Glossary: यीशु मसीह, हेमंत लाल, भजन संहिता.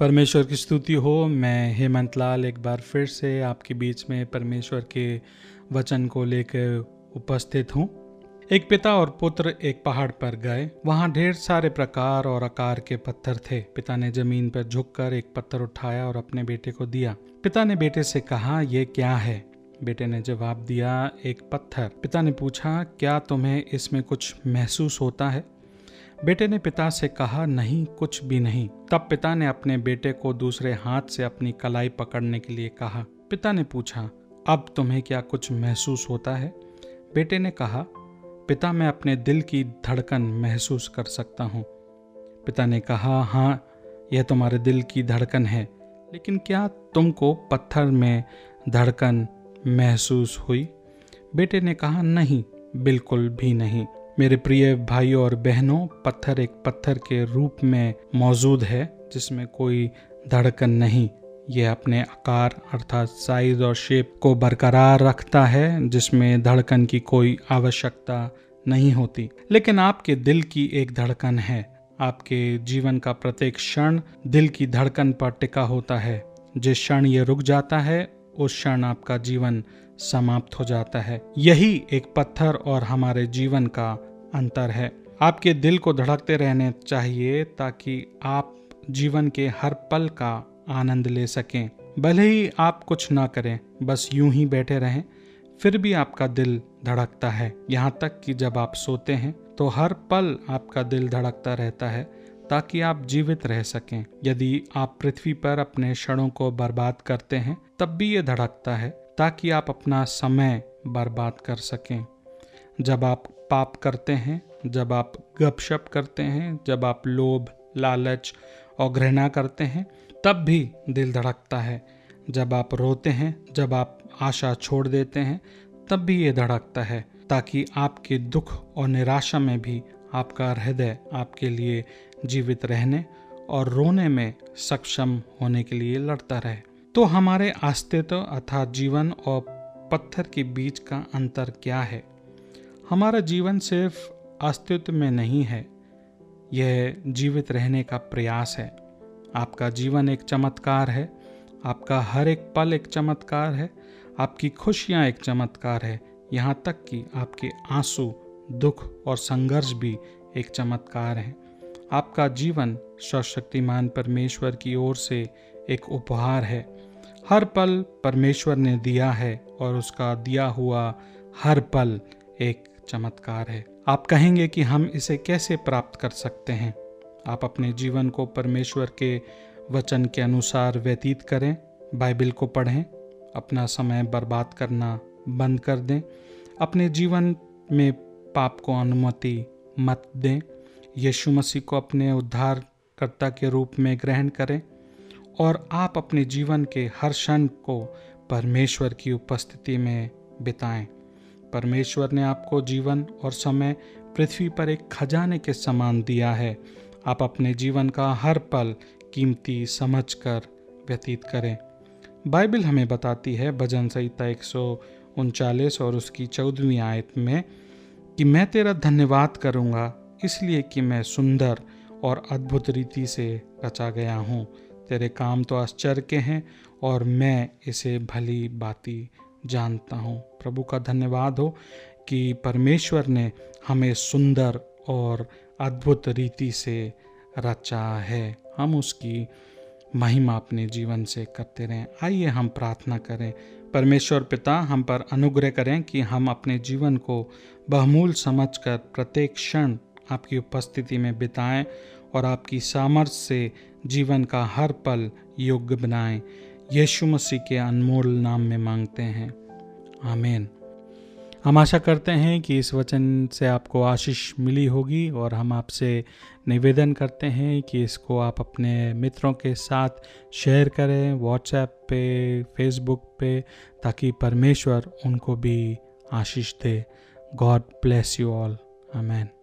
परमेश्वर की स्तुति हो। मैं हेमंत लाल एक बार फिर से आपके बीच में परमेश्वर के वचन को लेकर उपस्थित हूँ। एक पिता और पुत्र एक पहाड़ पर गए। वहाँ ढेर सारे प्रकार और आकार के पत्थर थे। पिता ने जमीन पर झुककर एक पत्थर उठाया और अपने बेटे को दिया। पिता ने बेटे से कहा, ये क्या है? बेटे ने जवाब दिया, एक पत्थर। पिता ने पूछा, क्या तुम्हें इसमें कुछ महसूस होता है? बेटे ने पिता से कहा, नहीं, कुछ भी नहीं। तब पिता ने अपने बेटे को दूसरे हाथ से अपनी कलाई पकड़ने के लिए कहा। पिता ने पूछा, अब तुम्हें क्या कुछ महसूस होता है? बेटे ने कहा, पिता, मैं अपने दिल की धड़कन महसूस कर सकता हूँ। पिता ने कहा, हाँ, यह तुम्हारे दिल की धड़कन है, लेकिन क्या तुमको पत्थर में धड़कन महसूस हुई? बेटे ने कहा, नहीं, बिल्कुल भी नहीं। मेरे प्रिय भाइयों और बहनों, पत्थर एक पत्थर के रूप में मौजूद है जिसमें कोई धड़कन नहीं। यह अपने आकार अर्थात साइज और शेप को बरकरार रखता है, जिसमें धड़कन की कोई आवश्यकता नहीं होती। लेकिन आपके दिल की एक धड़कन है। आपके जीवन का प्रत्येक क्षण दिल की धड़कन पर टिका होता है। जिस क्षण ये रुक जाता है, उस क्षण आपका जीवन समाप्त हो जाता है। यही एक पत्थर और हमारे जीवन का अंतर है। आपके दिल को धड़कते रहने चाहिए ताकि आप जीवन के हर पल का आनंद ले सकें। भले ही आप कुछ ना करें, बस यूं ही बैठे रहें, फिर भी आपका दिल धड़कता है। यहाँ तक कि जब आप सोते हैं तो हर पल आपका दिल धड़कता रहता है ताकि आप जीवित रह सकें। यदि आप पृथ्वी पर अपने क्षणों को बर्बाद करते हैं, तब भी ये धड़कता है ताकि आप अपना समय बर्बाद कर सकें। जब आप पाप करते हैं, जब आप गपशप करते हैं, जब आप लोभ, लालच और घृणा करते हैं, तब भी दिल धड़कता है। जब आप रोते हैं, जब आप आशा छोड़ देते हैं, तब भी ये धड़कता है ताकि आपके दुख और निराशा में भी आपका हृदय आपके लिए जीवित रहने और रोने में सक्षम होने के लिए लड़ता रहे। तो हमारे अस्तित्व अर्थात जीवन और पत्थर के बीच का अंतर क्या है? हमारा जीवन सिर्फ अस्तित्व में नहीं है, यह जीवित रहने का प्रयास है। आपका जीवन एक चमत्कार है। आपका हर एक पल एक चमत्कार है। आपकी खुशियाँ एक चमत्कार है। यहाँ तक कि आपके आंसू, दुख और संघर्ष भी एक चमत्कार है। आपका जीवन सर्वशक्तिमान परमेश्वर की ओर से एक उपहार है। हर पल परमेश्वर ने दिया है और उसका दिया हुआ हर पल एक चमत्कार है। आप कहेंगे कि हम इसे कैसे प्राप्त कर सकते हैं? आप अपने जीवन को परमेश्वर के वचन के अनुसार व्यतीत करें। बाइबल को पढ़ें। अपना समय बर्बाद करना बंद कर दें। अपने जीवन में पाप को अनुमति मत दें। यीशु मसीह को अपने उद्धारकर्ता के रूप में ग्रहण करें और आप अपने जीवन के हर क्षण को परमेश्वर की उपस्थिति में बिताएं। परमेश्वर ने आपको जीवन और समय पृथ्वी पर एक खजाने के समान दिया है। आप अपने जीवन का हर पल कीमती समझकर व्यतीत करें। बाइबल हमें बताती है, भजन संहिता 139 और उसकी 14वीं आयत में, कि मैं तेरा धन्यवाद करूँगा इसलिए कि मैं सुंदर और अद्भुत रीति से रचा गया हूँ। तेरे काम तो आश्चर्य के हैं और मैं इसे भली भांति जानता हूँ। प्रभु का धन्यवाद हो कि परमेश्वर ने हमें सुंदर और अद्भुत रीति से रचा है। हम उसकी महिमा अपने जीवन से करते रहें। आइए हम प्रार्थना करें। परमेश्वर पिता, हम पर अनुग्रह करें कि हम अपने जीवन को बहुमूल्य समझकर प्रत्येक क्षण आपकी उपस्थिति में बिताएं और आपकी सामर्थ्य से जीवन का हर पल योग्य बनाएं। यीशु मसीह के अनमोल नाम में मांगते हैं, आमीन। हम आशा करते हैं कि इस वचन से आपको आशीष मिली होगी और हम आपसे निवेदन करते हैं कि इसको आप अपने मित्रों के साथ शेयर करें, व्हाट्सएप पे, फेसबुक पे, ताकि परमेश्वर उनको भी आशीष दे। God bless you all, amen.